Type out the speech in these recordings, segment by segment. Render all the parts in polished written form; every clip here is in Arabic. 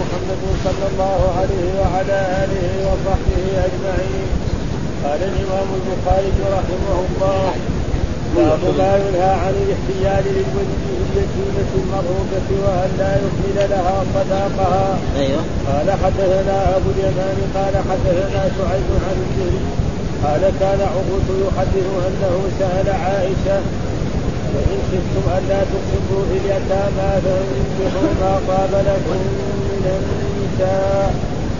محمد صلى الله عليه وعلى آله وصحبه أجمعين. قال الإمام البخاري رحمه الله: باب ما ينهى عن الاحتيال للوجه اليتيمة المرهوبة وأن لا يكمل لها صداقها. قال حدثنا أبو اليمان قال حدثنا شعيب عن الجريج قال كان عروة يحدث أنه سأل عائشة: وإن شئتم ألا تقسطوا في اليتامى فانكحوا ما طاب لكم من النساء.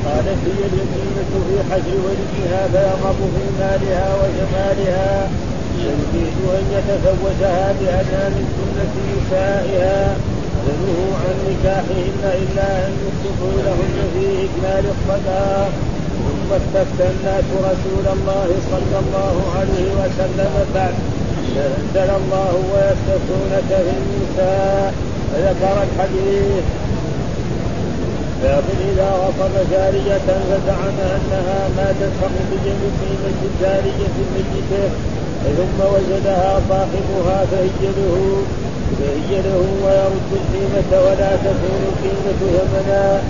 قالت: هي اليتيمة في حجر ولدها فيرغب في مالها وجمالها، يريد أن يتزوجها بأنها من سنة نسائها، فنهوا عن نكاحهن إلا أن يقسطوا لهن في إكمال الصداق. ثم استفتى الناس رسول الله صلى الله عليه وسلم بعد فأنزل الله: ويستفتونك في النساء. فذكر الحديث: فاطل إذا غصب جارية فزعم أنها ماتت فقضي بقيمة الجارية ميته، ثم وجدها صاحبها فهي له ويرد القيمة ولا تكون القيمة ثمنا.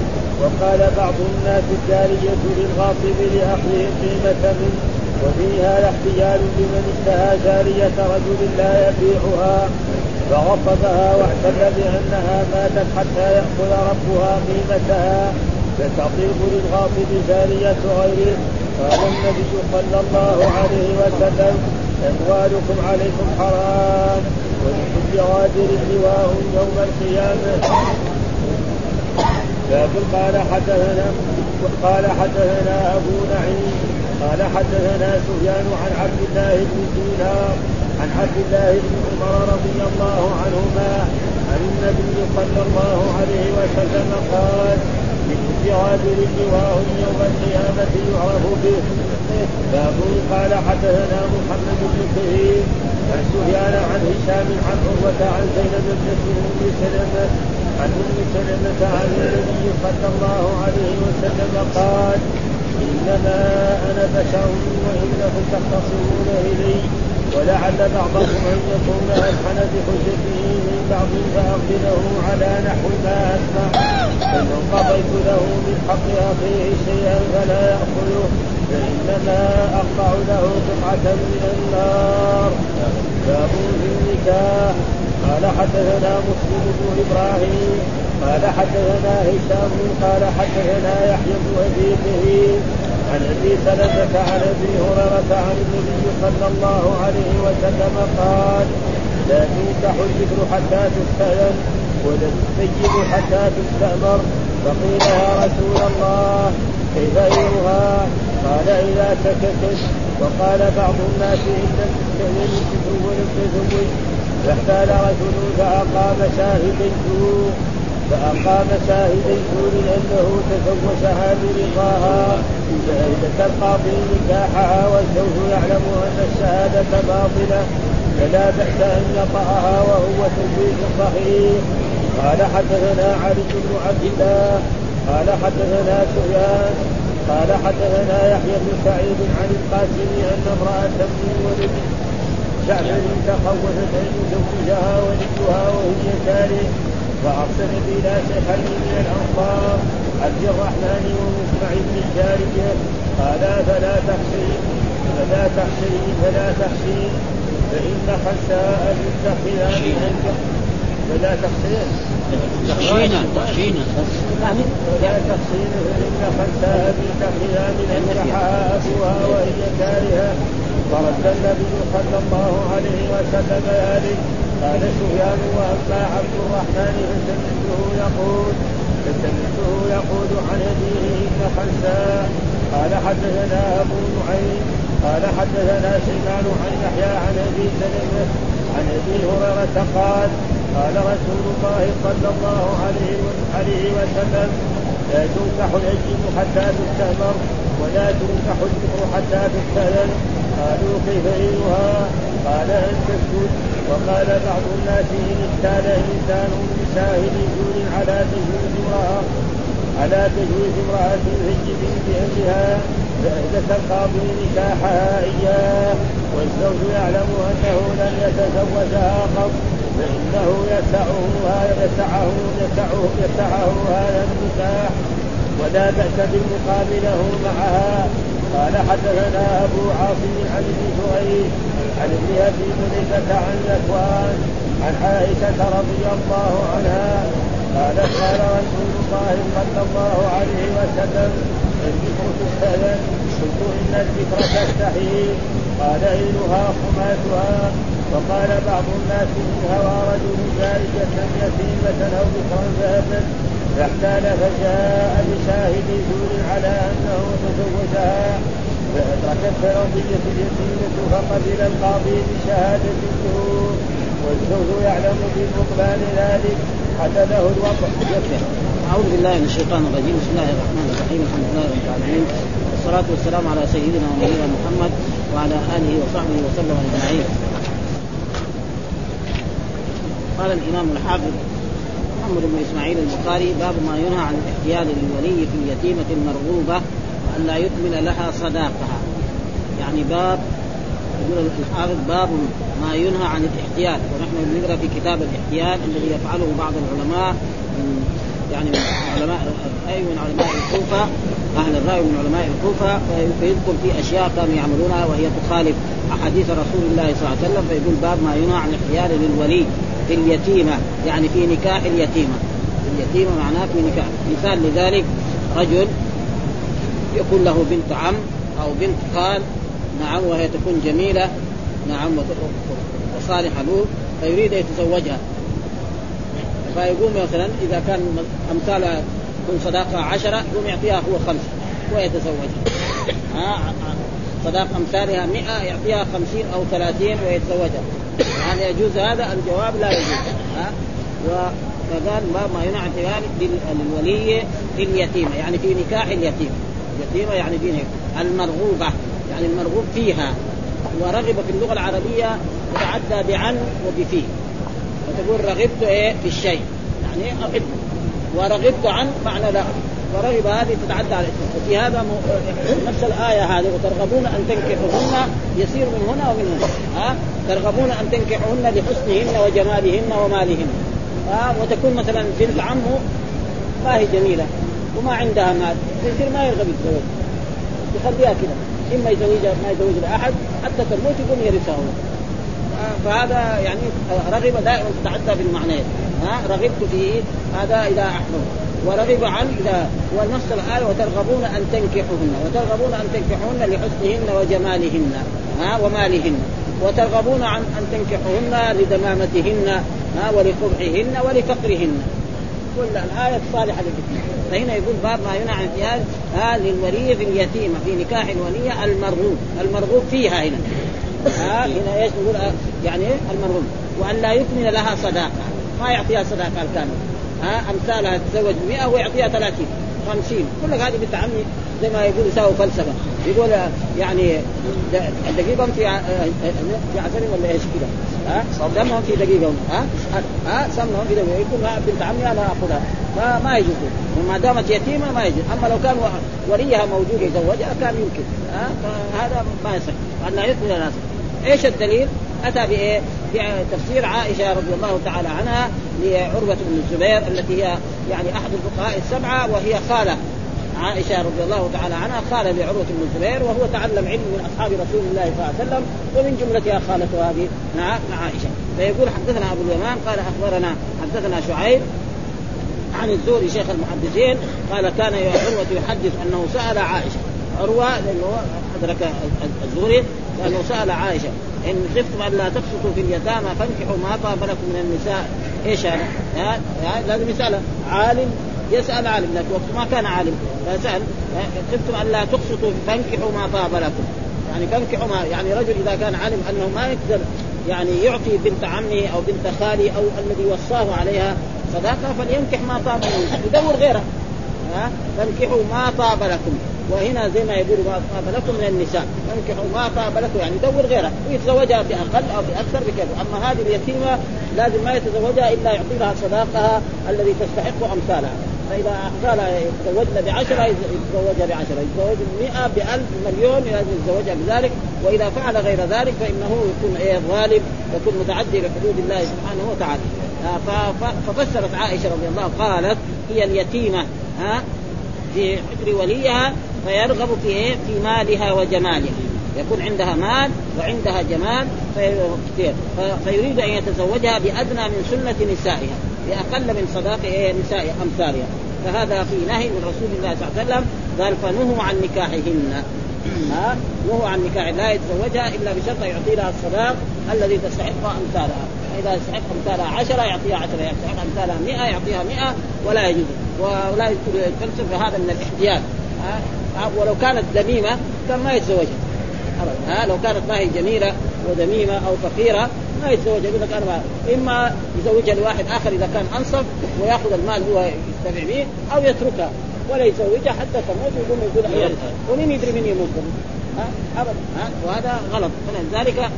وقال بعض الناس: الجارية للغاصب لأخذه القيمة منه. وفيها الاحتيال لمن اشتهى جارية رجل لا يبيعها فغصبها واعتبر بأنها ماتت حتى يأخذ ربها قيمتها، فتطيب للغاصب جارية غيره. قال النبي صلى الله عليه وسلم: أموالكم عليكم حرام، ولكل غادر لواء يوم القيامة. قال حدثنا أبو نعيم قال حدثنا سفيان عن عبد الله بن دينار عن عبد الله بن عمر رضي الله عنهما عن النبي صلى الله عليه وسلم قال: لكل غادر لواء يوم القيامة يعرف به. قال حدثنا محمد بن كثير عن سفيان عن هشام عن عروة عن زينب بنت أم سلمة عن أم سلمة عن النبي صلى الله عليه وسلم قال: إنما أنا بشر وإنكم تختصمون إلي، ولعل بعضكم أن يكون ألحن بحجته من بعض فأقبله على نحو ما أسمع، فمن قضيت له من حق أخيه شيئا فلا يأخذه، فإنما أقطع له قطعة من النار. باب في النكاح. قال حدثنا مسلم بن إبراهيم قال حدثنا هشام قال حدثنا يحيى بن أبي كثير عن أبي سلمة عن أبي هريرة عن النبي صلى الله عليه وسلم قال: لا تنكح الذكر حتى تستأذن، ولا السيد حتى تستأمر. فقيل: يا رسول الله، كيف غيرها؟ قال: إذا سكتت. وقال بعض الناس: إن المستأذن ولم تزوج. فاحتال رجل فأقام شاهدي سور لأنه تزوجها برضاها، فإذا القاضي نكاحها والزوج يعلم أن الشهادة باطلة، فلا بأس أن يطأها وهو تزويج صحيح. قال حدثنا علي بن عبد الله قال حدثنا سفيان قال حدثنا يحيى بن سعيد عن القاسم أن امرأة من ولد جعفر تخوفت أن يزوجها ولدها وهي كاره، فأرسل إلى شيخين من الأنصار عبد الرحمن ومسمع بن جارية قال: فلا تخشي فإن خنساء تتخذها من أنجحها أبوها وهي كارهة. فرد النبي صلى الله عليه وسلم ذلك. قال سفيان: وأما عبد الرحمن فسمعته يقول عن يديه إن خنساء. قال حدثنا أبو نعيم قال حدثنا سفيان عن يحيى عن أبي سلمة عن أبي هريرة قال: قال رسول الله صلى الله عليه وسلم: لا تنكح الأيم حتى تستأمر، ولا تنكح الذكر حتى تستأذن. قالوا: كيف غيرها؟ قال: أن تسكت. وقال بعض الناس: إن احتال إنسان بشاهد زور على تجويز امرأة الحجب بأهلها، فأحدث القاضي نكاحها إياه والزوج يعلم أنه لن يتزوجها قط، فإنه يسعه هذا المساح ولا بأس بالمقابله معها. قال حدثنا أبو عاصم عن ابن جريج عن ابن أبي مليكة عن ذكوان عن عائشة رضي الله عنها قالت قال رسول الله صلى الله عليه وسلم الذكر تستهزأ، قلت إن الذكر تستحي، قال إيلها خماسها. وقال بعض الناس منها ورجل جارية يتيمة أو ذكرا فأبت فاحتال فجاء بشاهد زور على أنه تزوجها فأدركت فرضية اليتيمة فقبل القاضي بشهادة الزهور والزهور يعلم ببطلان ذلك حتى له الوضع. أعوذ بالله من الشيطان الرجيم، بسم الله الرحمن الرحيم، الحمد لله رب العالمين، والصلاة والسلام على سيدنا ونبينا محمد وعلى آله وصحبه وسلم أجمعين. قال الإمام الحافظ محمد بن إسماعيل البخاري: باب ما ينهى عن الاحتيال للولي في اليتيمة المرغوبة وأن لا يكمل لها صداقها. يعني باب يقول الحافظ: باب ما ينهى عن الاحتيال. ونحن نقرأ في كتاب الاحتيال الذي يفعله بعض العلماء من علماء الرأي ومن علماء الكوفة، أهل الرأي ومن علماء الكوفة، فيذكر في أشياء كانوا يعملونها وهي تخالف أحاديث رسول الله صلى الله عليه وسلم، فيقول باب ما ينهى عن الاحتيال للولي في اليتيمة، يعني في نكاح اليتيمة. اليتيمة معناه في نكاح. مثال لذلك: رجل يكون له بنت عم أو بنت خال، نعم، وهي تكون جميلة، نعم، وصالحة له، فيريد يتزوجها، فيقوم مثلا إذا كان أمثال يكون صداقة 10 يقوم يعطيها هو 5 ويتزوجها، صداق أمثالها 100 يعطيها 50 أو 30 ويتزوجها. يعني يجوز هذا؟ الجواب لا يجوز. وقال باب ما ينعت ذلك للولي في اليتيمة، يعني في نكاح اليتيمة. اليتيمة يعني في المرغوبة، يعني المرغوب فيها. ورغب في اللغة العربية يتعدى بعن وبفيه، فتقول رغبت في الشيء يعني أحبه، ورغبت عن معنى لا، ورغب هذه تتعدى على الاسم. وفي هذا نفس الآية هذه: وترغبون أن تنكحهن، يسير من هنا ومن هنا، ترغبون أن تنكحهن لحسنهن وجمالهن ومالهن. وتكون مثلا بنت عمه ما هي جميلة وما عندها مال، يصير ما يرغب يتزوج، يخليها كده، إما يزوجها ما يزوج لأحد حتى تموت يكون يرثها. فهذا يعني رغبة دائما تتعدى بالمعنى. رغبت فيه هذا إلى أحمد، ورغب عن إذا، ونفس الآية: وترغبون أن تنكحهن، وترغبون أن تنكحهن لحسنهن وجمالهن ومالهن، وترغبون عن أن تنكحهن لدمامتهن ولقبحهن ولفقرهن. كل الآية صالحة للكتاب. فهنا يقول باب ما ينعى هذه الولي في اليتيمة في نكاح الولية المرغوب فيها. هنا هنا ايش نقول؟ يعني المرغوب. وأن لا يكمل لها صداقة، ما يعطيها صداقة الكاملة. أمثالها تزوج 100 ويعطيها 30 50، كل هذه بتعمي زي ما يقول يساوي فلسفة، يقول يعني دقيقهم في عسلهم ولا إيش كده، دمهم في دقيقهم، سمنهم في دقيقهم، يقول بنت عمي أنا أخذها، ما يجوز، وما دامت يتيمة ما يجوز. أما لو كان وليها موجود يزوجها كان يمكن، هذا ما يصح. أنا يقول الناس إيش الدليل؟ أتى بإيه؟ بتفسير عائشة رضي الله تعالى عنها لعروة بن الزبير، التي هي يعني أحد الفقهاء السبعة، وهي خالة عائشة رضي الله تعالى عنها، خالة لعروة بن الزبير، وهو تعلم علم من أصحاب رسول الله صلى الله عليه وسلم، ومن جملتها خالته هذه عائشة. فيقول: حدثنا أبو اليمان قال أخبرنا حدثنا شعيب عن الزهري شيخ المحدثين قال: كان عروة يحدث أنه سأل عائشة، عروة لأنه أدرك الزهري، لأنه سأل عائشة: إن خفتم أن لا تبسطوا في اليتامى فانكحوا ما طاب لكم من النساء. إيش هذا؟ لازم يسأل عالم، يسأل عالم، لكن وقت ما كان عالم فسأل: خفتم أن لا تبسطوا فانكحوا ما طاب لكم، يعني فانكحوا ما، يعني رجل إذا كان عالم أنه ما يقدر يعني يعطي بنت عمي أو بنت خالي أو الذي وصاه عليها صداقة، فلينكح ما طاب لكم، يدور غيره. فانكحوا ما طاب لكم، وهنا زي ما يقولوا ما طاب لكم من النساء، فانكحوا ما طاب لكم يعني دور غيرها ويتزوجها بأقل أو بأكثر بكذا. أما هذه اليتيمة لازم ما يتزوجها إلا يعطيها صداقها الذي تستحق أمثالها. فإذا قال يتزوجنا بعشرة يتزوجها بعشرة، يتزوج 100 ب1000 مليون يتزوجها بذلك، وإذا فعل غير ذلك فإنه يكون ظالم ويكون متعدي لحدود الله سبحانه وتعالى. ففسرت عائشة رضي الله قالت هي اليتيمة في حجر وليها فيرغب في مالها وجمالها، يكون عندها مال وعندها جمال فيريد أن يتزوجها بأدنى من سنة نسائها، بأقل من صداق نساء أمثالها، فهذا في نهي من رسول الله صلى الله عليه وسلم قال فنهوا عن نكاحهن، نهوا عن نكاح، لا يتزوجها إلا بشرط يعطي لها الصداق الذي تستحق أمثالها، إذا تستحق أمثالها 10 يعطيها 10، إذا تستحق أمثالها 100 يعطيها 100، ولا يجوز ولا يتنسب هذا من الاحتيال. ولو كانت ذميمة كان ما يتزوجها، لو كانت ما هي جميلة وذميمة أو فقيرة ما يتزوجها، يقولك إما يزوجها لواحد آخر إذا كان أنصف ويأخذ المال هو يستمع به، أو يتركها ولا يزوجها حتى تموت ويقوم يقول أيضا ومين يدري من يموت، وهذا غلط. فلذلك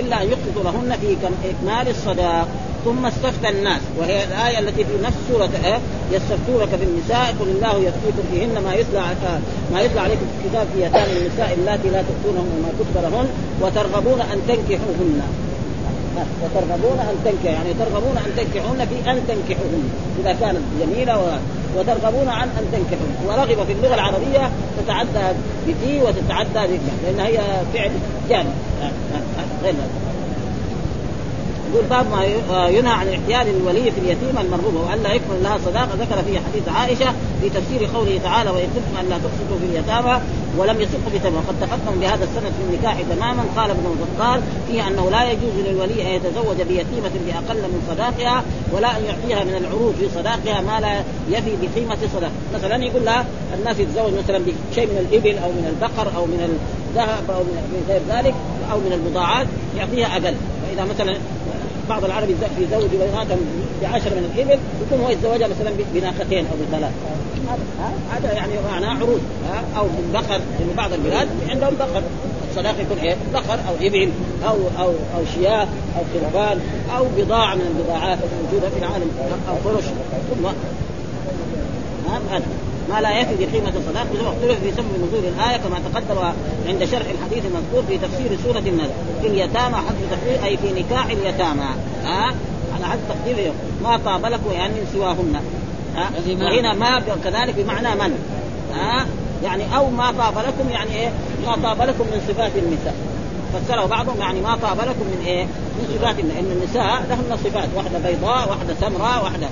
إلا أن يقصد لهن في إكمال الصداق. ثم استفتى الناس، وهي الآية التي في نفس سورة يستفتونك في النساء قل الله يفتيكم فيهن ما يتلى عليكم في الكتاب في يتامى النساء اللاتي لا تؤتونهن وما كتب لهن وترغبون أن تنكحوهن في أن تنكحوهن إذا كانت جميلة، وترغبون عن أن تنكحوهن. ورغبة في اللغة العربية تتعدى بتي وتتعدى بك لأن هي فعل جامد غير يقول باب ما ينهى عن احتيال الولي في اليتيمة المرغوبة وأن لا يكمل لها صداقة. ذكر فيه حديث عائشة في تفسير قوله تعالى وإن خفتم أن لا تقسطوا في اليتامى ولم يصدقوا بتمام، وقد تقدم بهذا السند في النكاح تماما. قال ابن البطال فيه أنه لا يجوز للولي أن يتزوج بيتيمة بأقل من صداقها، ولا أن يعطيها من العروض في صداقها ما لا يفي بقيمة صداقها. مثلا يقول لها الناس يتزوج مثلا بشيء من الإبل أو من البقر أو من الذهب أو من غير ذلك أو من البضاعات، يعطيها أقل. فإذا مثلا بعض العرب يزوج بناتهم ب10 من الإبل يكون هو يتزوجها مثلا بناقتين أو ب3، هذا يعني معناه عروض، أو من بقر، لأن بعض البلاد عندهم بقر، الصداق يكون إيه بقر أو إبل أو شياه أو خرفان أو بضاعة من البضاعات الموجودة في العالم أو فرش، ثم هذا ما لا يفي بقيمة الصداق. واختلف في سبب نزول الآية كما تقدم عند شرح الحديث المذكور في تفسير سورة النجم. في اليتامى حد تقدير أي في نكاح اليتامى، على حد تقديره ما طاب لكم يعني من سواهن، وهنا ما كذلك بمعنى من، يعني أو ما طاب لكم يعني إيه ما طاب لكم من صفات النساء. فسروا بعضهم يعني ما طاب لكم من إيه من صفات، إن النساء لهن صفات، واحدة بيضاء واحدة سمراء واحدة،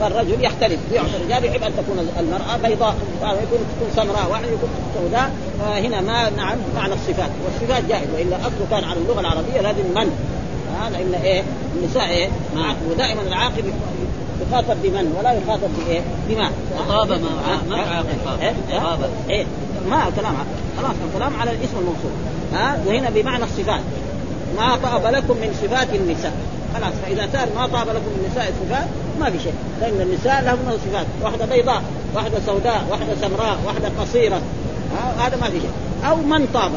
فالرجل يختلف، يعطي الرجال يحب أن تكون المرأة بيضاء، يكون سمراء، واحد يكون سوداء. فهنا ما نعم معنى الصفات، والصفات جائز، وإلا أصله كان على اللغة العربية لازم من، لأن إيه النساء إيه معك، ودائما العاقل يخاطب بمن ولا يخاطب بإيه بما. طاب ما عاقل إيه ما كلام، خلاص الكلام على الاسم الموصول، وهنا بمعنى الصفات ما طاب لكم من صفات النساء. خلاص فإذا صار ما طاب لكم من النساء صفات ما في شيء، لأن النساء لهم صفات، واحدة بيضاء واحدة سوداء واحدة سمراء واحدة قصيرة، هذا ما في شيء. أو من طاب،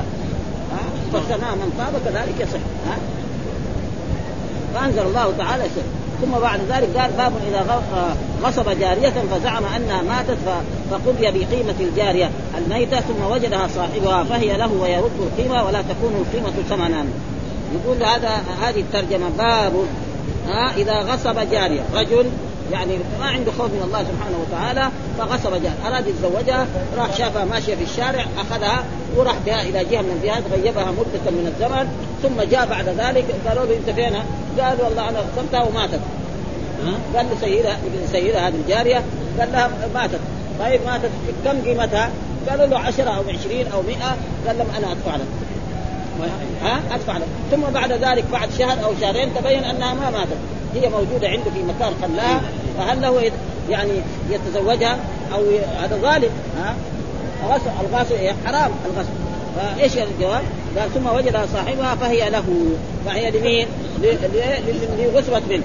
فسنا من طاب كذلك يصح، فأنزل الله تعالى شيء. ثم بعد ذلك قال باب إذا غصب جارية فزعم أنها ماتت فقضي بقيمة الجارية الميتة ثم وجدها صاحبها فهي له ويرد القيمة ولا تكون القيمة ثمنا. يقول هذه الترجمة باب إذا غصب جارية، رجل يعني ما عنده خوف من الله سبحانه وتعالى فغصب جارية، أراد يتزوجها، راح شافها ماشية في الشارع أخذها وراح بها إلى جهة من الجهات، غيبها مدة من الزمن، ثم جاء بعد ذلك قالوا له أنت فينها؟ قال والله أنا غصبتها وماتت. قال له سيدها هذه الجارية، قال لها ماتت. طيب ماتت كم قيمتها؟ قالوا له 10 أو 20 أو 100، قال لهم أنا أدفع لك، أدفع لك. ثم بعد ذلك بعد شهر أو شهرين تبين أنها ما ماتت، هي موجودة عنده في مكان خلاها، فهل له يعني يتزوجها أو هذا ظالم؟ الغصب حرام الغصب. فإيش الجواب؟ قال ثم وجدها صاحبها فهي له، فهي لمين؟ للي غصبت منه،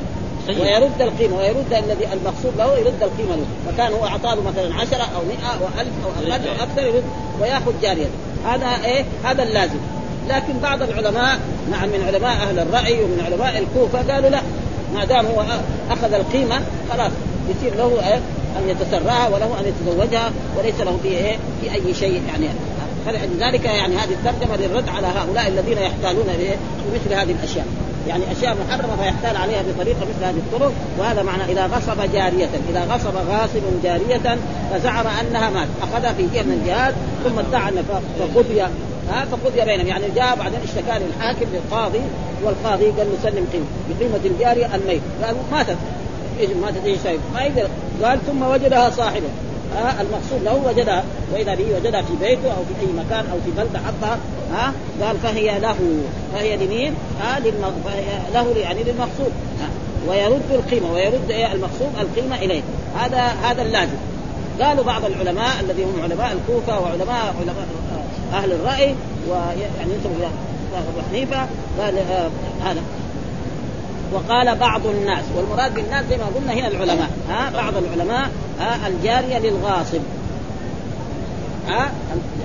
ويرد القيمة، ويرد الذي المقصود له يرد القيمة له، فكان هو أعطاه مثلا 10 أو 100 أو 1000 أو أقل أو أكثر يرد ويأخذ جارية، هذا إيه هذا اللازم. لكن بعض العلماء نعم من علماء أهل الرأي ومن علماء الكوفة قالوا لا، ما دام هو أخذ القيمة خلاص يصير له أن يتسرعها وله أن يتزوجها وليس له فيه في أي شيء يعني. فلذلك يعني هذه الترجمة للرد على هؤلاء الذين يحتالون بمثل هذه الأشياء، يعني أشياء محرمة فيحتال عليها بطريقة مثل هذه الطرق. وهذا معنى إذا غصب جارية، إذا غصب غاصب جارية فزعم أنها مات، أخذها في جهة من الجهات ثم ادعى أنها فقضي بينهم، يعني جاء بعدين اشتكى للحاكم للقاضي، والقاضي قال نسلم قيمة بقيمة الجارية الميت، قال ماتت يجب ما تدعي شيء ما يقدر. قال ثم وجدها صاحبه، المقصود له وجدها، وإذا به وجدها في بيته أو في أي مكان أو في بلدة حطها، قال فهي له، فهي لمين؟ له يعني للمقصود، ويرد القيمة، ويرد المقصود القيمة إليه. هذا اللازم. قالوا بعض العلماء الذين هم علماء الكوفة وعلماء أهل الرأي، ويعني ينسبوا أبو حنيفة قال هذا، وقال بعض الناس، والمراد بالناس زي ما قلنا هنا العلماء، بعض العلماء الجارية للغاصب،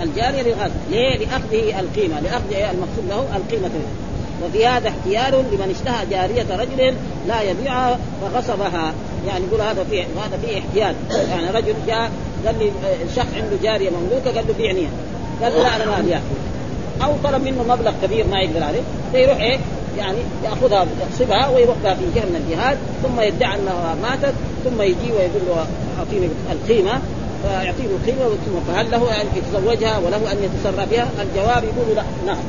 الجارية للغاصب ليه؟ لأخذه القيمة، لأخذ المقصود له القيمة. وفي هذا احتيال لمن اشتهى جارية رجل لا يبيعها فغصبها، يعني يقول هذا فيه احتيال، يعني رجل جاء قال لي شخص عنده جارية مملوكة، قال له بيعنيها، قال له لا أنا ما أبيعها، أو طلب منه مبلغ كبير ما يقدر عليه، فيروح يعني يأخذها يقصبها ويروح بها في جهة من الجهات، ثم يدعي أنها ماتت، ثم يجي ويقول له أعطيني القيمة، فيعطيه القيمة، ثم فهل له أن يتزوجها وله أن يتسرى بها؟ الجواب يقول لا، نعم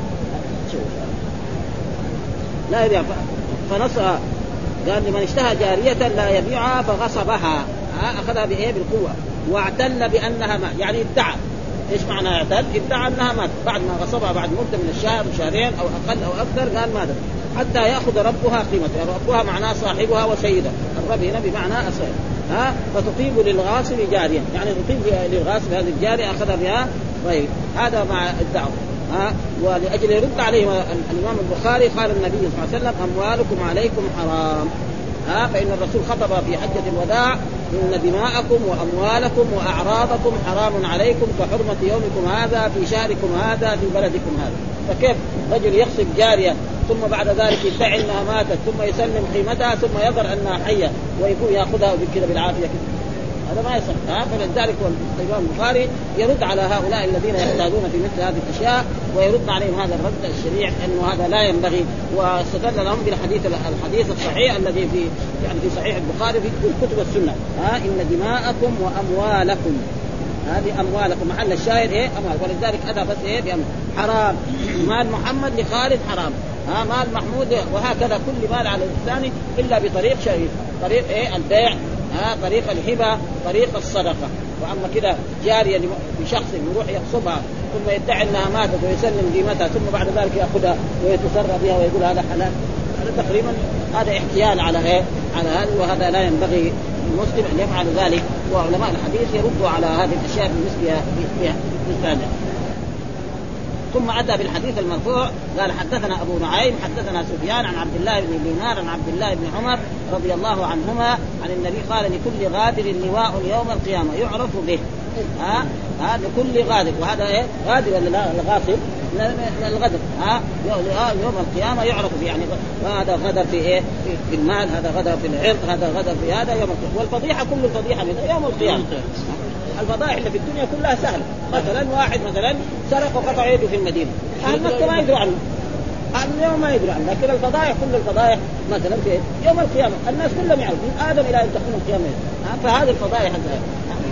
لا يبيع. فنصها قال لمن اشتهى جارية لا يبيعها فغصبها، أخذها بالقوة، واعتل بأنها مات، يعني ادعى. إيش معنى اعتل؟ ادعى أنها مات بعد ما غصبها بعد مدة من الشهر شهرين أو أقل أو أكثر، قال مات حتى يأخذ ربها قيمتها. ربها معناه صاحبها وسيدها، الرب هنا بمعنى السيد. فتطيب للغاصب جارية، يعني تطيب للغاصب هذه الجارية أخذها بها. طيب هذا مع الدعوة. ولأجل يرد عليهم الإمام البخاري قال النبي صلى الله عليه وسلم أموالكم عليكم حرام، فإن الرسول خطب في حجة الوداع إن دماءكم وأموالكم وأعراضكم حرام عليكم كحرمة يومكم هذا في شهركم هذا في بلدكم هذا. فكيف رجل يغصب جارية ثم بعد ذلك يدعي أنها ماتت ثم يسلم قيمتها ثم يظهر أنها حية ويكون يأخذها وبكذا بالعافية كده. هذا ما يصح. فلذلك الإمام البخاري يرد على هؤلاء الذين يحتاجون في مثل هذه الأشياء، ويرد عليهم هذا الرد الشريع أنه هذا لا ينبغي. واستدل لهم بالحديث الصحيح الذي في صحيح البخاري في كتب السنة، إن دماءكم وأموالكم، هذه أموالكم محل الشاهد أموال. ولذلك أدى بس بأموال حرام، مال محمد لخالد حرام، مال محمود، وهكذا كل مال على الثاني إلا بطريق شريف، طريق البيع، طريق الهبة، طريق الصدقة. وأما كده جارية لشخص يروح يغصبها ثم يدعي أنها ماتت ويسلم قيمتها ثم بعد ذلك يأخذها ويتسرى بها ويقول هذا حلال، هذا تقريبا هذا احتيال على على هذا، وهذا لا ينبغي المسلم أن يفعل ذلك. وعلماء الحديث يردوا على هذه الأشياء بالنسبة لها. ثم أتى بالحديث المرفوع قال حدثنا أبو نعيم حدثنا سفيان عن عبد الله بن دينار عن عبد الله بن عمر رضي الله عنهما عن النبي قال لكل غادر لواء يوم القيامة يعرف به. لكل غادر، وهذا غادر الغاصب الغدر، يوم القيامة يعرف به، يعني هذا غدر في في المال، هذا غدر في العرض، هذا غدر في هذا يوم القيامة. والفضيحة كل الفضيحة يوم القيامة. الفضائح اللي في الدنيا كلها سهلة، مثلا واحد مثلا سرق وقطع يده في المدينة، أهل مكة ما يدروا عنه، اليوم ما يدروا عنه، لكن الفضائح كل الفضائح مثلا في يوم القيامة الناس كلهم يعرفون من آدم إلى أن تكون القيامة. فهذه الفضائح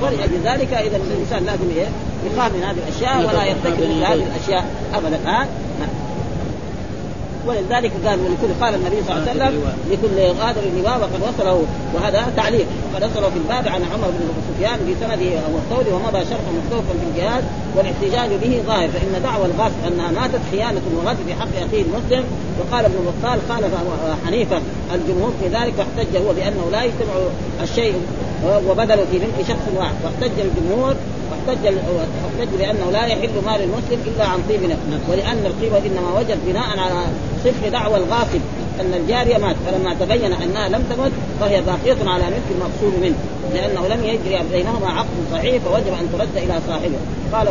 ولذلك إذا الإنسان لازم يخاف من هذه الأشياء ولا يرتكب من هذه الأشياء أبدا. ولذلك قال النبي صلى الله عليه وسلم لكل غادر لواء، وقد وصله، وهذا تعليق قد وصله في الباب عن عمر بن سفيان بسنده والثوري ومضى شرحه مستوفا في الجهاد، والاحتجاج به ظاهر، فإن دعوى الغاصب أنها ماتت خيانة وغدر في حق أخيه المسلم. وقال ابن بطال خالف حنيفة الجمهور في ذلك، واحتج هو بأنه لا يجتمع الشيء وبدل في ملك شخص واحد، واحتج الجمهور لأنه لا يحل مال المسلم إلا عن طيب نفس، ولأن القيمة إنما وجد بناء على صفة دعوى الغاصب أن الجارية مات، فلما تبين أنها لم تمت فهي باقية على ملك المقصود منه، لأنه لم يجري بينهما عقد صحيح، فوجب أن ترد إلى صاحبه. قال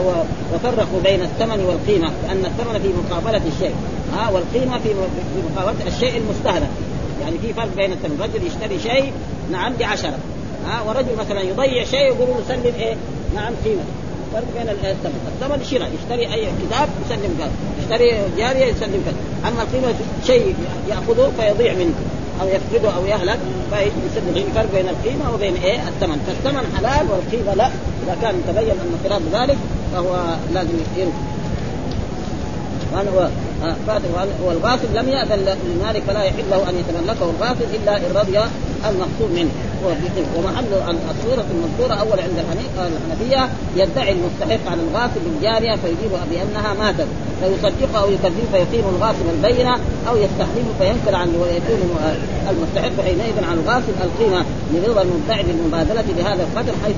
وفرقوا بين الثمن والقيمة، فأن الثمن في مقابلة الشيء والقيمة في مقابلة الشيء المستهلك، يعني في فرق بين الثمن. رجل يشتري شيء نعم ب10 ورجل مثلا يضيع شيء يقول نسلم ايه نعم قيمه. فرق بين الثمن، الثمن شراء، يشتري اي كتاب يسلم قال، يشتري جاريه يسلم قال، اما القيمه شيء ياخذه فيضيع منه او يفقده او يهلك فيسلم. فرق بين القيمه وبين ايه الثمن. فالثمن حلال والقيمه لا، اذا كان تبين ان خلاف ذلك فهو لازم يشتري. والغاصب لم يأذن لمالك فلا يحل له أن يتملكه الغاصب إلا إن رضي المغصوب منه. ومحل الصورة المذكورة أول عند الحنفية يدعي المستحق على الغاصب الجارية فيجيبها بأنها ماتت فيصدقها أو يكذب فيقيم الغاصب البينة أو يستخدمه فينكر عنه، ويكون المستحق حينئذ على الغاصب القيمة لرضا المدعي بالمبادلة بهذا القدر حيث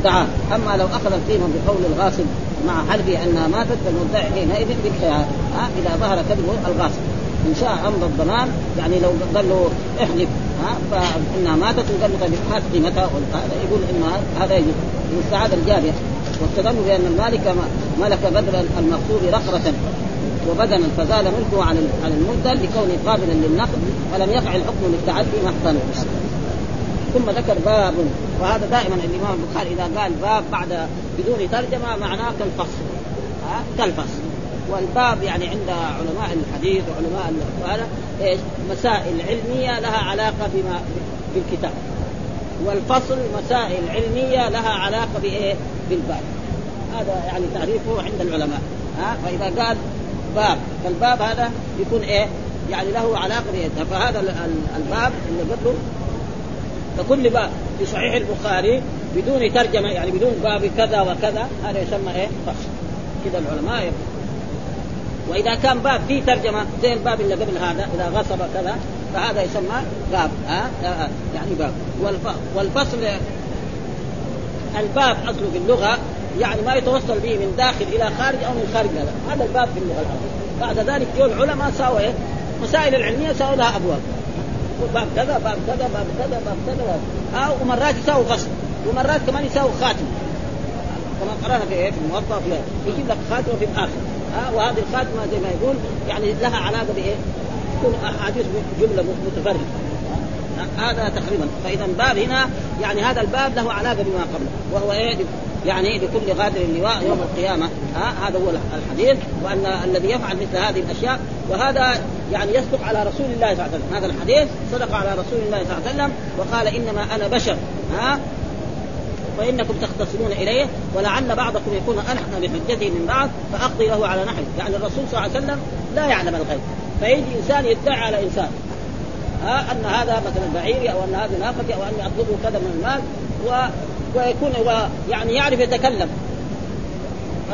ادعاه. أما لو أخذ القيمة بقول الغاصب مع حلفه أنها ماتت فالمدعي حينئذ بالخيار إذا ظهر كذبه الغاصب. إن شاء أمضى الضمان، يعني لو قال له احلف فإنها ماتت وقال له بحث قيمتها يقول إنها هذا يجب. واستعاد الجابر واستدل بأن المالك ملك بدل المغصوب رقرة وبدنا فزال ملكه على المدل لكونه قابلا للنقد ولم يقع الحكم للتعدي محضا. ثم ذكر باب، وهذا دائما الإمام البخاري إذا قال باب بعد بدون ترجمة معناه كالفصل كالفصل. والباب يعني عند علماء الحديث وعلماء هذا مسائل علمية لها علاقة بما بالكتاب، والفصل مسائل علمية لها علاقة بإيه بالباب. هذا يعني تعريفه عند العلماء. فإذا قال باب فالباب هذا يكون إيه يعني له علاقة بإيه. فهذا الباب اللي قبله فكل باب في صحيح البخاري بدون ترجمة يعني بدون باب كذا وكذا هذا يسمى إيه فصل كذا العلماء يقول. وإذا كان باب فيه ترجمة زي الباب اللي قبل هذا إذا غصب كذا فهذا يسمى باب يعني باب. والفصل الباب أصله في اللغة يعني ما يتوصل به من داخل إلى خارج أو من خارج إلى هذا الباب في اللغة العربية. بعد ذلك يقول العلماء ساووا إيه مسائل العلمية ساووا لها أبواب، باب كذا باب كذا باب كذا باب كذا، ومرات يساووا غصب ومرات كمان يساووا خاتم كما قرأنا في إيه في الموضوع فيه يجيب لك خاتم في الآخر. وهذه الخاتمة زي ما يقول يعني لها علاقة بإيه تكون أحاديث جملة متفرد هذا تقريبا. فإذا باب هنا يعني هذا الباب له علاقة بما قبله وهو إيه يعني بكل غادر اللواء يوم القيامة. هذا هو الحديث وأن الذي يفعل مثل هذه الأشياء وهذا يعني يصدق على رسول الله صلى الله عليه وسلم. هذا الحديث صدق على رسول الله صلى الله عليه وسلم وقال إنما أنا بشر وإنكم تختصمون إليه ولعل بعضكم يكون ألحن بحجته من بعض فأقضي له على نحوه. يعني الرسول صلى الله عليه وسلم لا يعلم الغيب فيجي إنسان يدعي على إنسان أن هذا مثلا بعيري أو أن هذا ناقتي أو أني أطلبه كذا من المال ويكون يعني يعرف يتكلم.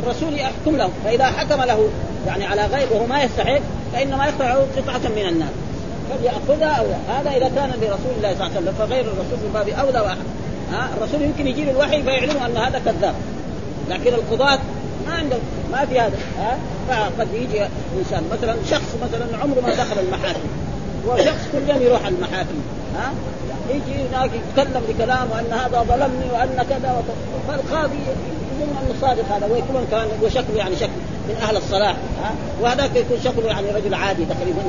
الرسول يحكم له، فإذا حكم له يعني على غيب وهو ما يستحق فإنما يقطع قطعة من الناس فليأخذها أو لا. هذا إذا كان لرسول الله صلى الله عليه وسلم، فغير الرسول في باب أولى وأحد. الرسول يمكن يجيب الوحي فيعلمه أن هذا كذاب، لكن القضاة ما عندهم ما في هذا. فقد يجي إنسان مثلا شخص مثلا عمره ما دخل المحاكم وشخص كل يوم يروح المحاكم يجي هناك يتكلم بكلام وأن هذا ظلمني وأن كذا، فالقاضي يظن أنه صادق هذا ويكون كان وشكله يعني شكل من أهل الصلاح وهذاك يكون شكله يعني رجل عادي تقريبا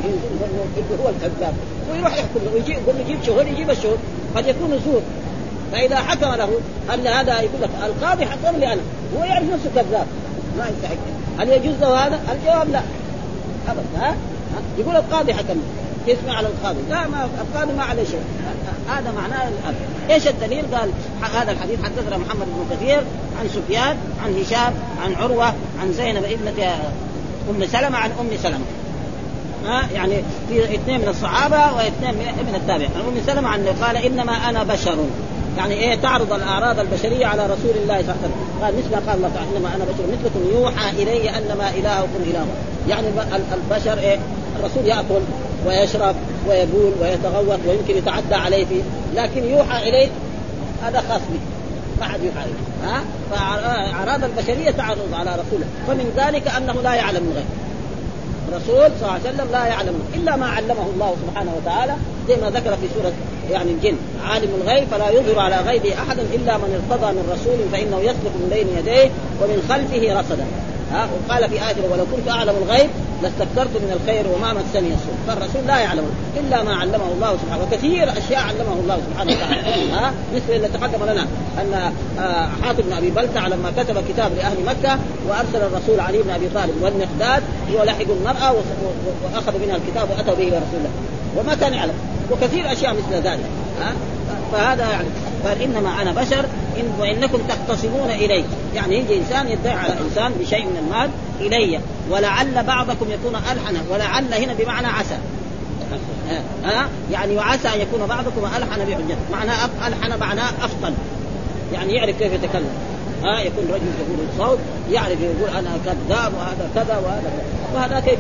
هو الكذاب ويروح يحكم ويجي يقول يجيب شهود يجيب الشهود قد يكون زور. فإذا حكم له أن هذا يقول لك القاضي حكم لي أنا هو يعرف نفسه كذاب ما يستحق، هل يجوز له هذا؟ الجواب لا أبدا. يقول القاضي حكم يسمع على القاضي لا، ما القاضي ما عليه شيء. هذا معناه الأب. إيش الدليل؟ قال هذا الحديث حدثنا محمد بن كثير عن سفيان عن هشام عن عروة عن زينب ابنة أم سلمة عن أم سلمة. يعني في اثنين من الصحابة واثنين من التابعين. أم سلمة عن قال إنما أنا بشر، يعني ايه تعرض الاعراض البشريه على رسول الله صلى الله عليه وسلم. قال مثل قال الله تعالى انما انا بشر مثلكم يوحى الي انما الهكم اله واحد. يعني البشر ايه الرسول ياكل ويشرب ويبول ويتغوط ويمكن يتعدى عليه فيه، لكن يوحى اليه هذا خاص به ما حد يوحى اليه. فاعراض البشريه تعرض على رسوله، فمن ذلك انه لا يعلم الغيب. الرسول صلى الله عليه وسلم لا يعلم الا ما علمه الله سبحانه وتعالى زي ما ذكر في سوره يعني الجن عالم الغيب فلا يظهر على غيبه أحدا إلا من ارتضى من رسول فإنه يسلك من بين يديه ومن خلفه رصدا. ها. وقال في آخره ولو كنت أعلم الغيب لاستكثرت من الخير وما مسني السوء. فالرسول لا يعلم إلا ما علمه الله سبحانه، وكثير أشياء علمه الله سبحانه وتعالى ها. مثل اللي تقدم لنا أن حاتم بن أبي بلتع لما كتب كتاب لأهل مكة وأرسل الرسول علي بن أبي طالب والمقداد ولحقوا المرأة وأخذوا منها الكتاب وأتوا به إلى رسول الله، وما كان يعلم، وكثير أشياء مثل ذلك ها. فهذا يعني قال إنما أنا بشر وإنكم تختصمون إلي، يعني يجي إنسان يدعي على إنسان بشيء من المال إلي، ولعل بعضكم يكون ألحن، ولعل هنا بمعنى عسى يعني وعسى أن يكون بعضكم ألحن بحجة، معنى ألحن معنى أفطن، يعني يعرف كيف يتكلم ها، يكون رجل يقول الصوت يعرف يقول أنا كذاب وهذا كذا وهذا، وهذا كيف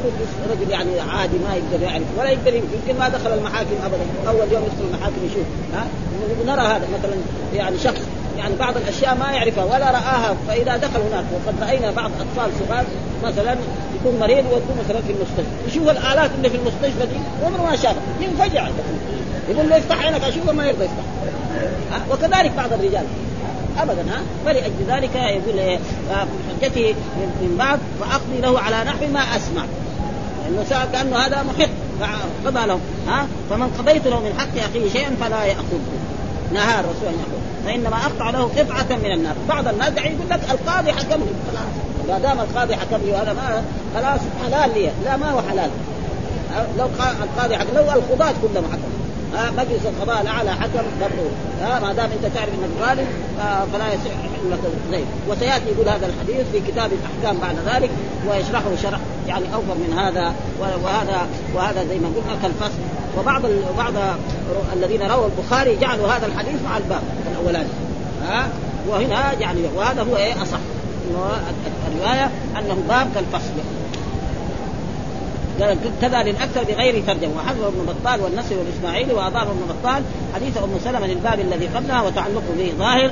رجل يعني عادي ما يقدر يعرف ولا يقدر، يمكن ما دخل المحاكم أبدا، أول يوم يدخل المحاكم يشوف ها. نرى هذا مثلا يعني شخص يعني بعض الأشياء ما يعرفها ولا رآها، فإذا دخل هناك وقد رأينا بعض أطفال صغار مثلا يكون مريض ويكون مثلا في المستشفى، يشوف الآلات اللي في المستشفى دي عمره ما شافها، ينفجع يقول له افتح عينك أشوفه ما يرضى يفتح، وكذلك بعض الرجال أبدا ها. فلأجل ذلك يقول حجته من بعض فأقضي له على نحو ما أسمع، لأنه سأل كأنه هذا محق فقضى له ها. فمن قضيت له من حق أخيه شيئا فلا يأخذه، نهى الرسول أن يأخذه، فإنما أقطع له قطعة من النار. بعض الناس يقول لك القاضي حكم لي خلاص، ما دام القاضي حكم لي وهذا ما خلاص حلال لي، لا ما هو حلال، لو القاضي حكم لو القضاة كلهم حكم مجلس القضاء الأعلى حكم برضو ما دام أنت تعرف أنك ظالم فلا يصح حلك الزيب. وسيأتي يقول هذا الحديث في كتاب الأحكام بعد ذلك ويشرحه شرح يعني أوفر من هذا، وهذا زي ما قلنا كالفصل. وبعض الذين رووا البخاري جعلوا هذا الحديث مع الباب الأولاني وهنا يعني وهذا هو أصح الرواية أنه باب كالفصل كذا للأكثر بغير ترجمة. وحذر ابن بطال والنسي والإسماعيلي وأضاف ابن بطال حديث أم سلمة للباب الذي قبلها وتعلقه به ظاهر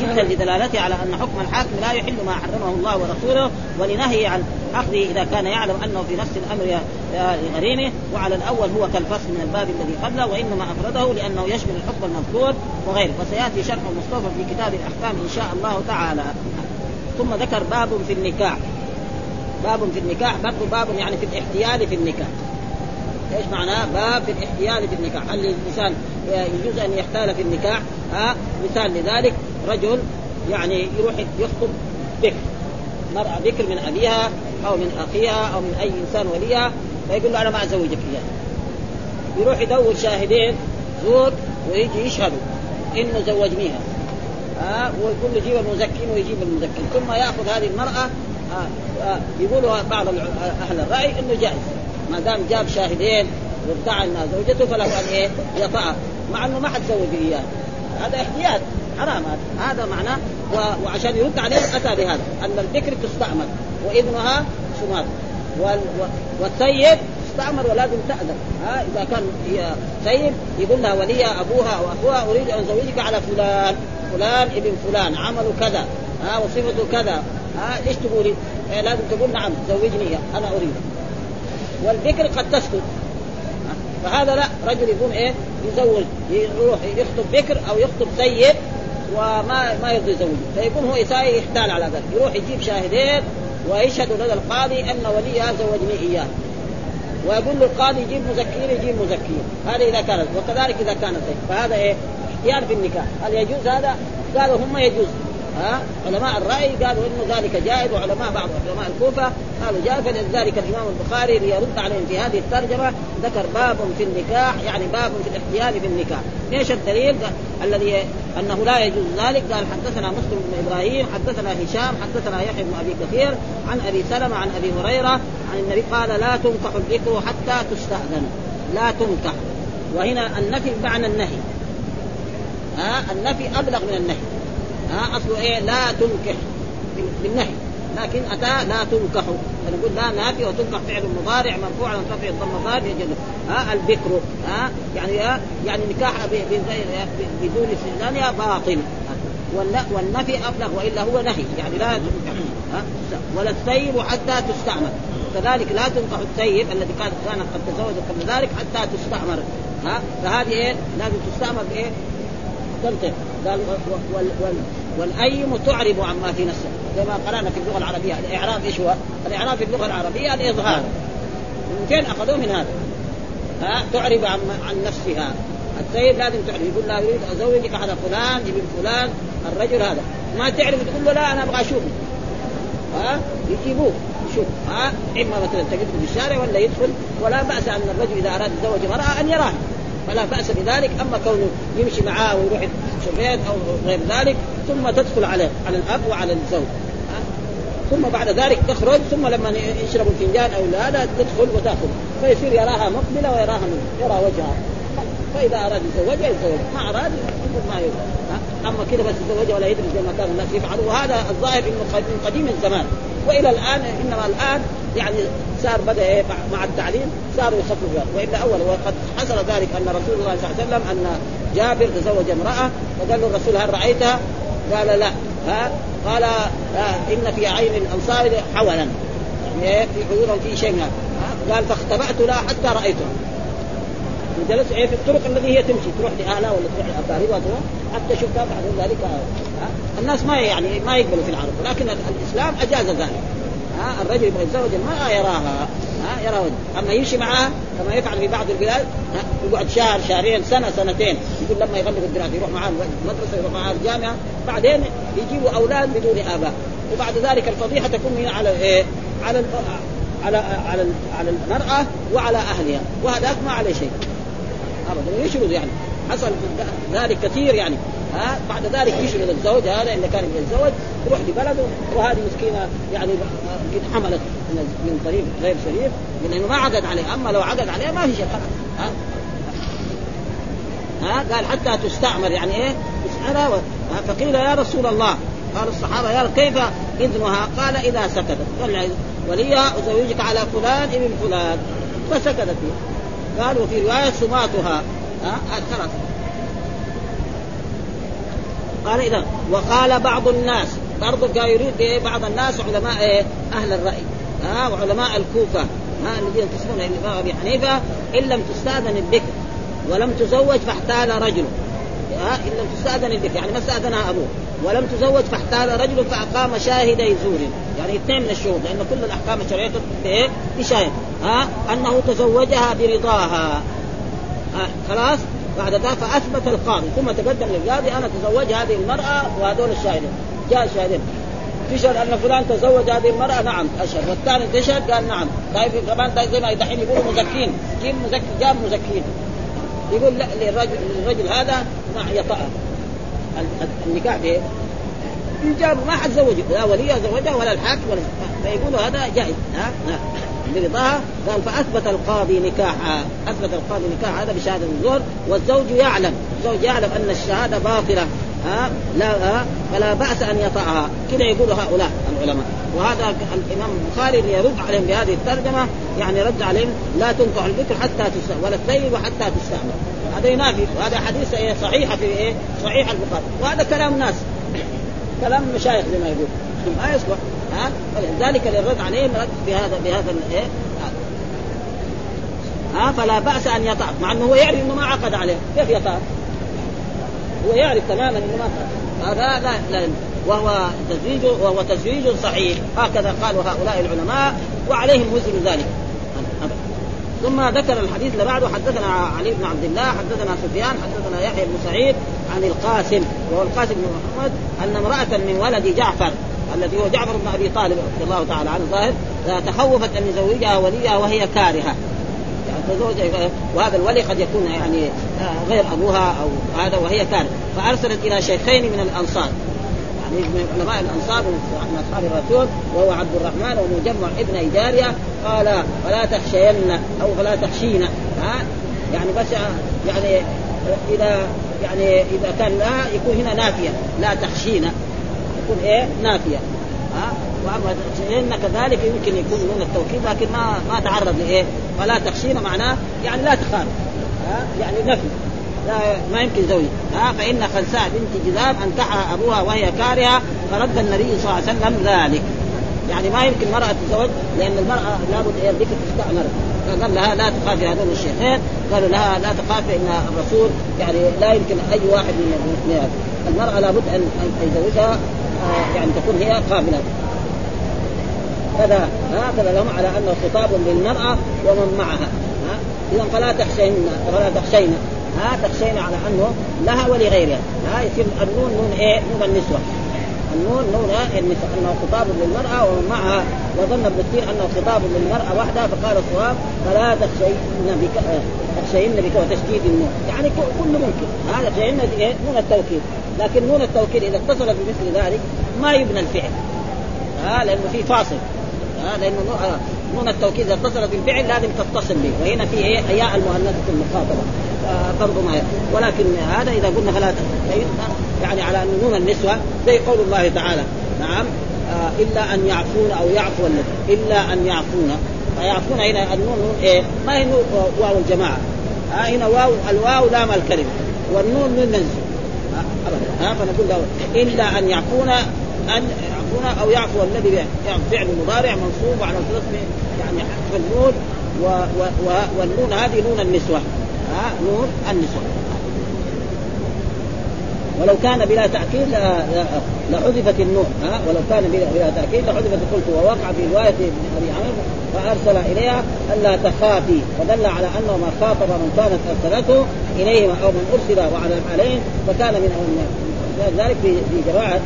جدا لدلالته على أن حكم الحاكم لا يحل ما حرمه الله ورسوله، ولنهي عن أخذه إذا كان يعلم أنه في نفس الأمر لغريمه. وعلى الأول هو كالفصل من الباب الذي قبله، وإنما أفرده لأنه يشمل الحكم المذكور وغيره. وسيأتي شرح مصطفى في كتاب الأحكام إن شاء الله تعالى. ثم ذكر باب في النكاح برضو باب يعني في الاحتيال في النكاح. ايش معناه باب في الاحتيال في النكاح؟ هل الانسان يجوز ان يحتال في النكاح؟ مثال لذلك رجل يعني يروح يخطب بكر، مرأة بكر من ابيها او من اخيها او من اي انسان وليها، فيقول له انا ما ازوجك اياه، يروح يدور شاهدين زور ويجي يشهدوا انه زوجنيها ويقول له جيب المزكين ويجيب المزكين، ثم ياخذ هذه المرأة يقولوا بعض أهل الرأي إنه جائز ما دام جاب شاهدين وادعى أنها زوجته فلا أن إيه يطاع، مع إنه ما حد زوج إياه، هذا احتيال حرام هذا معناه. وعشان يرد عليه أتى بهذا أن الذكر تستعمل وإذنها شمال والسيد تستعمل ولازم تأذن إذا كان سيد يقول لها وليها أبوها وأخوها أريد أن زوجك على فلان فلان ابن فلان عمله كذا وصفته كذا ليش تقولي؟ لازم تقول نعم زوجني أنا أريد. والبكر قد تسكت فهذا لا، رجل يقول إيه يزوج يروح يخطب بكر أو يخطب سيد وما يرضي زوجه، فيكون هو يساوي يحتال على ذلك، يروح يجيب شاهدين ويشهدوا لدى القاضي أن وليها زوجني إياه، ويقول له القاضي يجيب مذكرين هذا إذا كانت، وكذلك إذا كانت فهذا إيه احتيال في النكاح. هل يجوز هذا؟ قالوا هم يجوز علماء الرأي قالوا إنه ذلك جائز، وعلماء بعض علماء الكوفة قالوا جائز. فلذلك الإمام البخاري ليرد عليهم في هذه الترجمة ذكر باب في النكاح، يعني باب في الاحتيال في النكاح. ليش الدليل الذي أنه لا يجوز ذلك؟ قال حدثنا مسلم بن إبراهيم حدثنا هشام حدثنا يحيى بن أبي كثير عن أبي سلمة عن أبي هريرة عن النبي قال لا تنكح البكر حتى تستأذن، لا تنكح. وهنا النفي بمعنى النهي النفي أبلغ من النهي أصله إيه لا تنكح بالنهي، لكن أتى لا تنكح، فنقول لا نافي وتنكح فعل مضارع مرفوع عن رفع الضم ضاد يجد البكر يعني نكاح بدون استئذانها باطل، والنفي أبلغ وإلا هو نهي يعني لا تنكح ولا الثيب حتى تستعمر، كذلك لا تنكح الثيب الذي كانت قد تزوجت قبل ذلك حتى تستعمر فهذه إيه لازم تستعمر بإيه تنتهي. قال والأيم تعرب عما في نفسها، زي ما قرانا في اللغة العربية. الإعراب إيش هو؟ الإعراب في اللغة العربية الإظهار. ممكن أخذوه من هذا. تعرب عن نفسها. السيد لازم تعرف، يقول لا يريد أزوجك أحد فلان ابن فلان الرجل هذا، ما تعرف تقول له لا أنا أبغى أشوفه. يجيبوه يشوف. إما مثلا تجده في الشارع ولا يدخل، ولا بأس أن الرجل إذا أراد يتزوج مرأة أن يراها، فلا بأس بذلك. أما كونه يمشي معاه ويروح شفيت أو غير ذلك، ثم تدخل عليه على الأب وعلى الزوج، ثم بعد ذلك تخرج، ثم لما يشرب الفنجان أو لا لا تدخل وتأخذ، فيصير يراها مقبلة ويراها يرى وجهها، فإذا أراد يتزوجها يتزوج، ما أراد ما يريد. أما كده بس يتزوجها ولا يدري زي ما كانوا الناس يفعلوا. وهذا الظاهر من قديم الزمان وإلى الآن، إنما الآن يعني صار بدأ مع التعليم صاروا يصفوا فيها. وإلا أول وقد حصل ذلك أن رسول الله صلى الله عليه وسلم أن جابر تزوج امرأة، فقال له الرسول هل رأيتها؟ قال لا. قال إن في عين الأنصار حولا، يعني في حضورهم في شيء. قال فاختبأت لها حتى رأيتها، وجلس في الطرق الذي هي تمشي، تروح لأهلها ولا تروح لأقاربها حتى شفتها. بعد ذلك الناس ما يعني ما يقبلوا في العرب، لكن الإسلام أجاز ذلك. الرجل يبغى يتزوج ما يراها، يراها أما يمشي معها كما يفعل في بعض البلاد، يقعد شهر شهرين سنة سنتين، يقول لما يغلق الدراسة يروح معها المدرسة يروح معها الجامعة، بعدين يجيبوا أولاد بدون آباء، وبعد ذلك الفضيحة تكون على إيه؟ على المرأة وعلى أهلها، وهذاك ما عليه شيء أبدا، يشرد يعني. حصل ذلك كثير يعني. بعد ذلك يشرد الزوج هذا إن كان يتزوج يروح لبلده، وهذه مسكينة يعني قد حملت من طريق غير شريف، لأنه ما عقد عليه. أما لو عقد عليه ما في شيء. قال حتى تستعمر، يعني إيه تسعرها. فقيل يا رسول الله، قال الصحابة يا كيف إذنها؟ قال إذا سكتت قال وليها أزوجك على فلان ابن فلان، فسكتت. قال وفي رواية سماتها خلاص. قال إذا وقال بعض الناس برضو يريد بعض الناس علماء أهل الرأي وعلماء الكوفة الذين تسمون الإمام أبي حنيفة، إن لم تستأذن الذكر ولم تزوج فاحتال رجل. إن لم تستأذن الذكر يعني ما استأذنها أبوه، ولم تزوج فاحتال رجل فأقام شاهدي زور، يعني اثنين من الشهود، لأن كل الأحكام الشرعية بشاهد. أنه تزوجها برضاها. خلاص بعد ذلك فأثبت القاضي، ثم تقدم للقاضي أنا تزوج هذه المرأة وهذول الشاهدين. جاء الشاهدين تشهد أن فلان تزوج هذه المرأة، نعم أشهد. والثاني تشهد قال نعم. طيب كمان زي ما يدحين يقولوا مزكين، جيب مزكي، جاب مزكين، يقول لا للرجل هذا ما يطأ النكاح به، يجاب ما حد زوجه، لا ولي زوجها ولا الحاكم ولا، فيقولوا هذا جائز. برضاها. قال فأثبت القاضي نكاحها، أثبت القاضي نكاح هذا بشهادة الزور، والزوج يعلم، الزوج يعلم أن الشهادة باطلة، لا فلا بأس أن يطأها. كده يقول هؤلاء العلماء. وهذا الإمام البخاري يرد عليهم بهذه الترجمة، يعني رد عليهم لا تنكح البكر حتى تستأمر ولا الثيب وحتى تستأمر. هذا ينافي، وهذا حديث صحيحة في إيه؟ صحيح البخاري. وهذا كلام ناس، كلام مشايخ زي ما يقول، ما يصلح. ذلك الرد عليهم رد بهذا إيه؟ فلا بأس أن يطأ، مع أنه هو يعرف أنه ما عقد عليه، كيف يطأ؟ هو يعرف تماما أنه ما هذا لا وهو تزويج صحيح. هكذا قالوا هؤلاء العلماء وعليهم وزن ذلك. ثم ذكر الحديث اللي بعده. حدثنا علي بن عبد الله، حدثنا سفيان، حدثنا يحيى بن سعيد عن القاسم، وهو القاسم بن محمد، أن امرأة من ولد جعفر الذي هو جعفر بن أبي طالب رضي الله تعالى عنه ظاهر، تخوفت أن يزوجها وليها وهي كارهة. وهذا الولي قد يكون يعني غير أبوها أو هذا، وهي كارهة، فأرسلت إلى شيخين من الأنصار، يعني من علماء الأنصار من أصحاب الرسول، وهو عبد الرحمن ومجمع ابن إدارية، قال فلا تخشين أو فلا تخشين، يعني بس يعني إذا كان لا يكون هنا نافية، لا تخشين يكون إيه نافية. وأما تخشين كذلك يمكن يكون من التوكيد، لكن ما تعرض لإيه. فلا تخشين معناه يعني لا تخاف، يعني نفي، لا ما يمكن زوجي. فإن خنساء بنت جذاب أنكحها أبوها وهي كارهة، فرد النبي صلى الله عليه وسلم ذلك، يعني ما يمكن مرأة تزوج، لأن المرأة لابد أن يدرك تستأمر. قال لها لا تخافي، هذول الشيخين قالوا لها لا تخافي، إن الرسول يعني لا يمكن أي واحد من المرأة لابد أن يزوجها يعني تكون هي قابلة. هذا هكذا لهم على أنه خطاب للمرأة ومن معها. إذا فلا تخشينا ولا تخشينا، تخشينا على أنه لها ولغيرها. يصير النون نون إيه؟ نون النسوة. النون نون النسوة، أنه خطاب للمرأة ومن معها. وظن ابن كثير أنه خطاب للمرأة وحدها، فقال الصواب فلا تخشينا بك وتشديد النون، يعني كل ممكن. هذا تخشينا إيه؟ نون التوكيد. لكن نون التوكيد إذا اتصل بمثل ذلك ما يبنى الفعل، لأنه في فاصل. لأنه نون التوكيد إذا اتصلت بالفعل لازم تتصل به، وهنا في إيه؟ أياء المؤنثة المخاطبة ترضوا معي. ولكن هذا إذا قلنا فلا يعني على أن نون النسوة زي قول الله تعالى، نعم، إلا أن يعفون أو يعفو الذي، إلا أن يعفون. يعفون هنا النون إيه؟ ما هي نون واو الجماعة، هنا واو الواو لام الكلمة، والنون من ننزل أبدا. فنقول له إلا أن يعفون، أن يعفون أو يعفو الذي يعني فعل مضارع منصوب على الرسم، يعني حذف النون والنون هذه نون النسوة، نون النسوة. ولو كان بلا تأكيد لحذفت النون، ولو كان بلا تأكيد لحذفت. قلت ووقع في رواية ابن أبي عمرو فأرسل إليها ألا تخافي، فدل على أنه ما خاطب من كانت أرسلته إليهما أو من أرسل وعلى عليهم، فكان من ذلك في جماعة،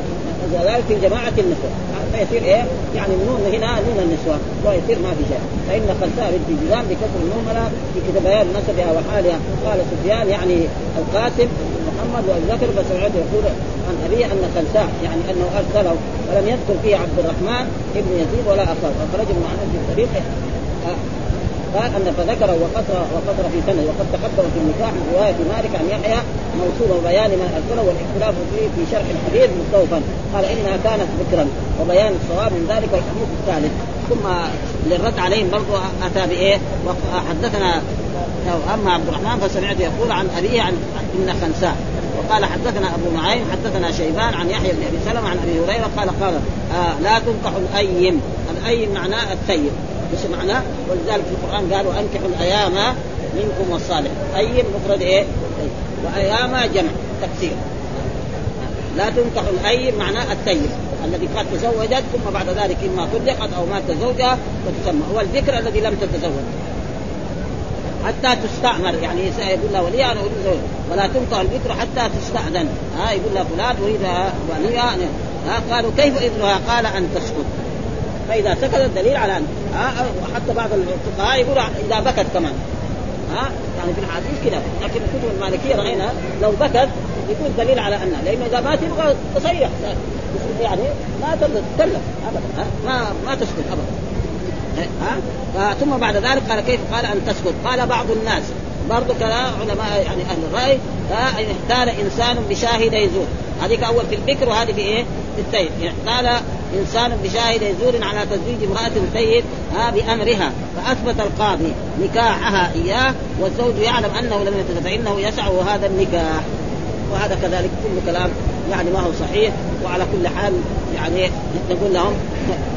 ذلك في جماعة النسوة. فيصير إيه؟ يعني النون هنا نون النسوة، ويصير ما في شيء. فإن خنساء بنت جذام بكثر النملة في كتاب بيان نسبها وحالها. قال سفيان يعني القاسم محمد والذكر، فسمعت يقول عن أبيه أن خنساء يعني أنه أرسله، ولم يذكر فيه عبد الرحمن ابن يزيد ولا أخاه. أخرج ابن عمر في الطريق. قال أن فذكر وقصر في سنة. وقد تقدم في النكاح رواية مالك عن يحيى موصول وبيان من أرسله، والاختلاف فيه في شرح الحديث مستوفا. قال إنها كانت ذكرا وبيان الصواب من ذلك والحديث الثالث. ثم للرد عليهم برضو أتى بإيه؟ وحدثنا أما عبد الرحمن فسمعت يقول عن أبيه عن ابن خنساء، وقال حدثنا أبو معين حدثنا شيبان عن يحيى بن أبي سلمة عن أبي هريرة قال لا تنكح الأيم. الأيم معناه الثيب، مش معناه. ولذلك في القرآن قالوا أنكحوا الأيام منكم والصالح. أيم مفرد إيه؟ وأيام جمع تكثير. لا تنكحوا الأيم معناه الثيب الذي قد تزوجت ثم بعد ذلك إما طلقت أو مات زوجها وتسمى. هو الذكر الذي لم تتزوج حتى تستأمر، يعني يقول له وليا أنا أريد زوج. ولا تنكح الذكر حتى تستأذن، يقول له فلان أريد وليا. قالوا كيف إذنها؟ قال أن تسكت. فإذا سكت الدليل على أن حتى بعض الفقهاء يقول إذا بكت كمان، يعني في الحديث كده. لكن الكتب المالكية رأينا لو بكت يكون دليل على أنه، لأنه إذا مات يبغى تصيح، يعني ما تتكلم أبدا، ما تسكت أبدا. ثم بعد ذلك قال كيف؟ قال أن تسكت. قال بعض الناس برضو كلا علماء يعني أهل الرأي أن احتال إنسان بشاهد يزور، هذه أول في البكر وهذه في إيه؟ في الثيب. احتال إنسان بشاهد يزور على تزويج امرأة ثيب بأمرها، فأثبت القاضي نكاحها إياه والزوج يعلم أنه لم يتزوج، فإنه يسعه هذا النكاح. وهذا كذلك كل كلام يعني ما هو صحيح. وعلى كل حال يعني نقول لهم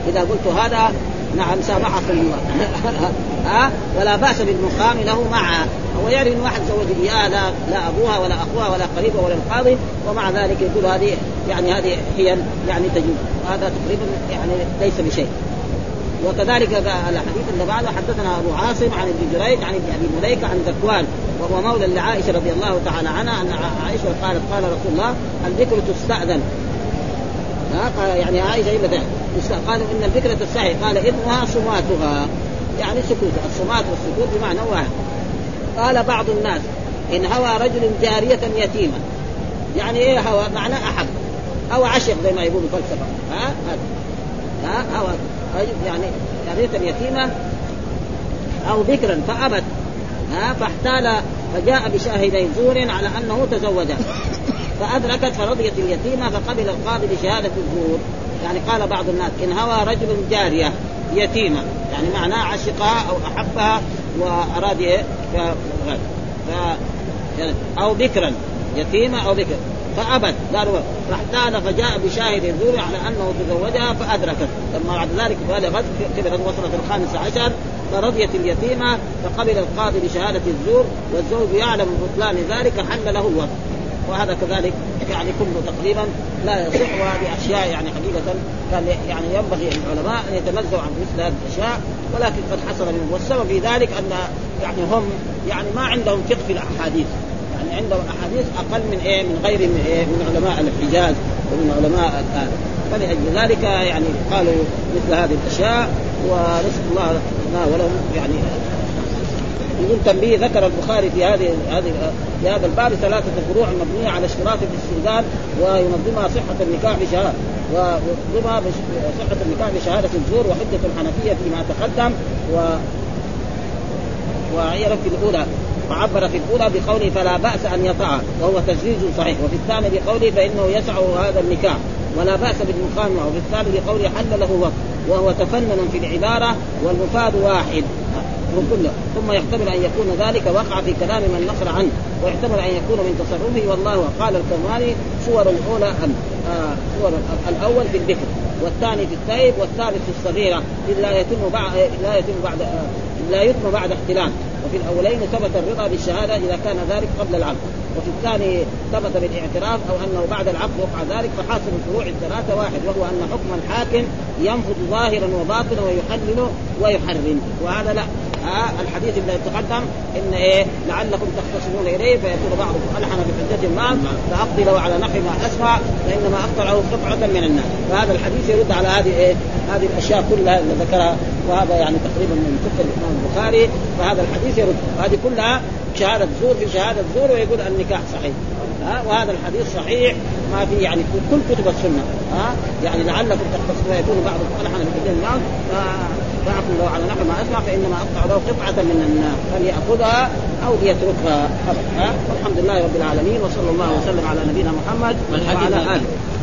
إذا قلت هذا نعم سامحكم الله ولا بأس بالمقام له معه. هو يعرف يعني ان واحد زوج إياه لا أبوها ولا أخوها ولا قريبها ولا القاضي، ومع ذلك يقول هذه يعني هذه هي يعني تجوز. هذا تقريبا يعني ليس بشيء. وكذلك الحديث اللي بعده حدثنا أبو عاصم عن ابن جريج عن أبي مليكة عن ذكوان وهو مولى لعائشة رضي الله تعالى عنها أن عائشة قالت قال رسول الله الذكر تستأذن، يعني عائشة قالوا إن الذكر تستحي. قال إذنها صماتها، يعني سكوت. الصمات والسكوت بمعنى واحد. قال بعض الناس إن هوى رجل جارية يتيمة، يعني إيه هوى؟ معنى أحب أو عشق زي ما يقولوا فلسفة. هوى يعني جارية يتيمة أو ذكرا فأبت، فاحتال فجاء بشاهدين زور على أنه تزوجها، فأدركت فرضية اليتيمة فقبل القاضي بشهادة الزور. يعني قال بعض الناس إن هوى رجل جارية يتيمة، يعني معناه عشقها أو أحبها وأراد أو بكرا يتيمة أو بكر فأبت. قالوا فاحتال فجاء بشاهد الزور على أنه تزوجها فأدركت، لما بعد ذلك بالغت كبرت وصلت الخامس عشر فرضية اليتيمة فقبل القاضي بشهادة الزور والزوج يعلم بطلان ذلك حل له الوضع. وهذا كذلك يعني كله تقريبا لا يصح. وهذه أشياء يعني حقيقة كان يعني ينبغي العلماء أن يتنزهوا عن مثل هذه الأشياء، ولكن قد حصل منهم. والسبب في ذلك أن يعني هم يعني ما عندهم ثقة في الأحاديث، يعني عندهم أحاديث أقل من إيه من غير من إيه من علماء الحجاز ومن علماء الآن، فلذلك يعني قالوا مثل هذه الأشياء. ورسول الله ولهم يعني بدون تنبيه. ذكر البخاري في هذا الباب 3 فروع مبنيه على اشتراط الاستئذان وينظمها صحه النكاح بشهاده الزور وحده الحنفيه فيما تقدم. وعيرت الاولى فعبر في الاولى بقوله فلا باس ان يطاع وهو تجريد صحيح، وفي الثاني بقوله فانه يسع هذا النكاح ولا باس بالمقامه، وفي الثالث بقوله حل له وقت وهو تفنن في العباره والمفاد واحد كله. ثم يحتمل أن يكون ذلك وقع في كلام من نقل عنه، ويحتمل أن يكون من تصرفه. والله قال الكمالي صور الأولى صور الأول في الذكر، والثاني في التائب، والثالث في الصغيرة إلا يتم بعد احتلال. وفي الأولين ثبت الرضا بالشهادة إذا كان ذلك قبل العقد، وفي الثاني ثبت بالاعتراف أو أنه بعد العقد وقع ذلك. فحاصل الفروع 3 واحد، وهو أن حكم الحاكم ينفذ ظاهرا وباطنا ويحلل ويحرم. وهذا لا الحديث الذي تقدم إن إيه لعلكم تختصمون إليه فيقول بعضهم ألحن بحجة ما فأقضي لو على نحو ما أسمع فإنما أقطعه قطعة من الناس. فهذا الحديث يرد على هذه الأشياء كلها اللي ذكرها، وهذا يعني تقريبا من كتب الإمام البخاري. فهذا الحديث يرد هذه كلها شهادة زور في شهادة زور، ويقول النكاح صحيح. وهذا الحديث صحيح ما في يعني كل كتب السنة. يعني لعلكم تختصمون يكون بعضهم ألحن بحجة ما فأقول لو على نحو ما أسمع فإنما أقطع له قطعة من النار فليأخذها أو ليتركها. والحمد لله رب العالمين، وصلى الله وسلم على نبينا محمد وعلى آله.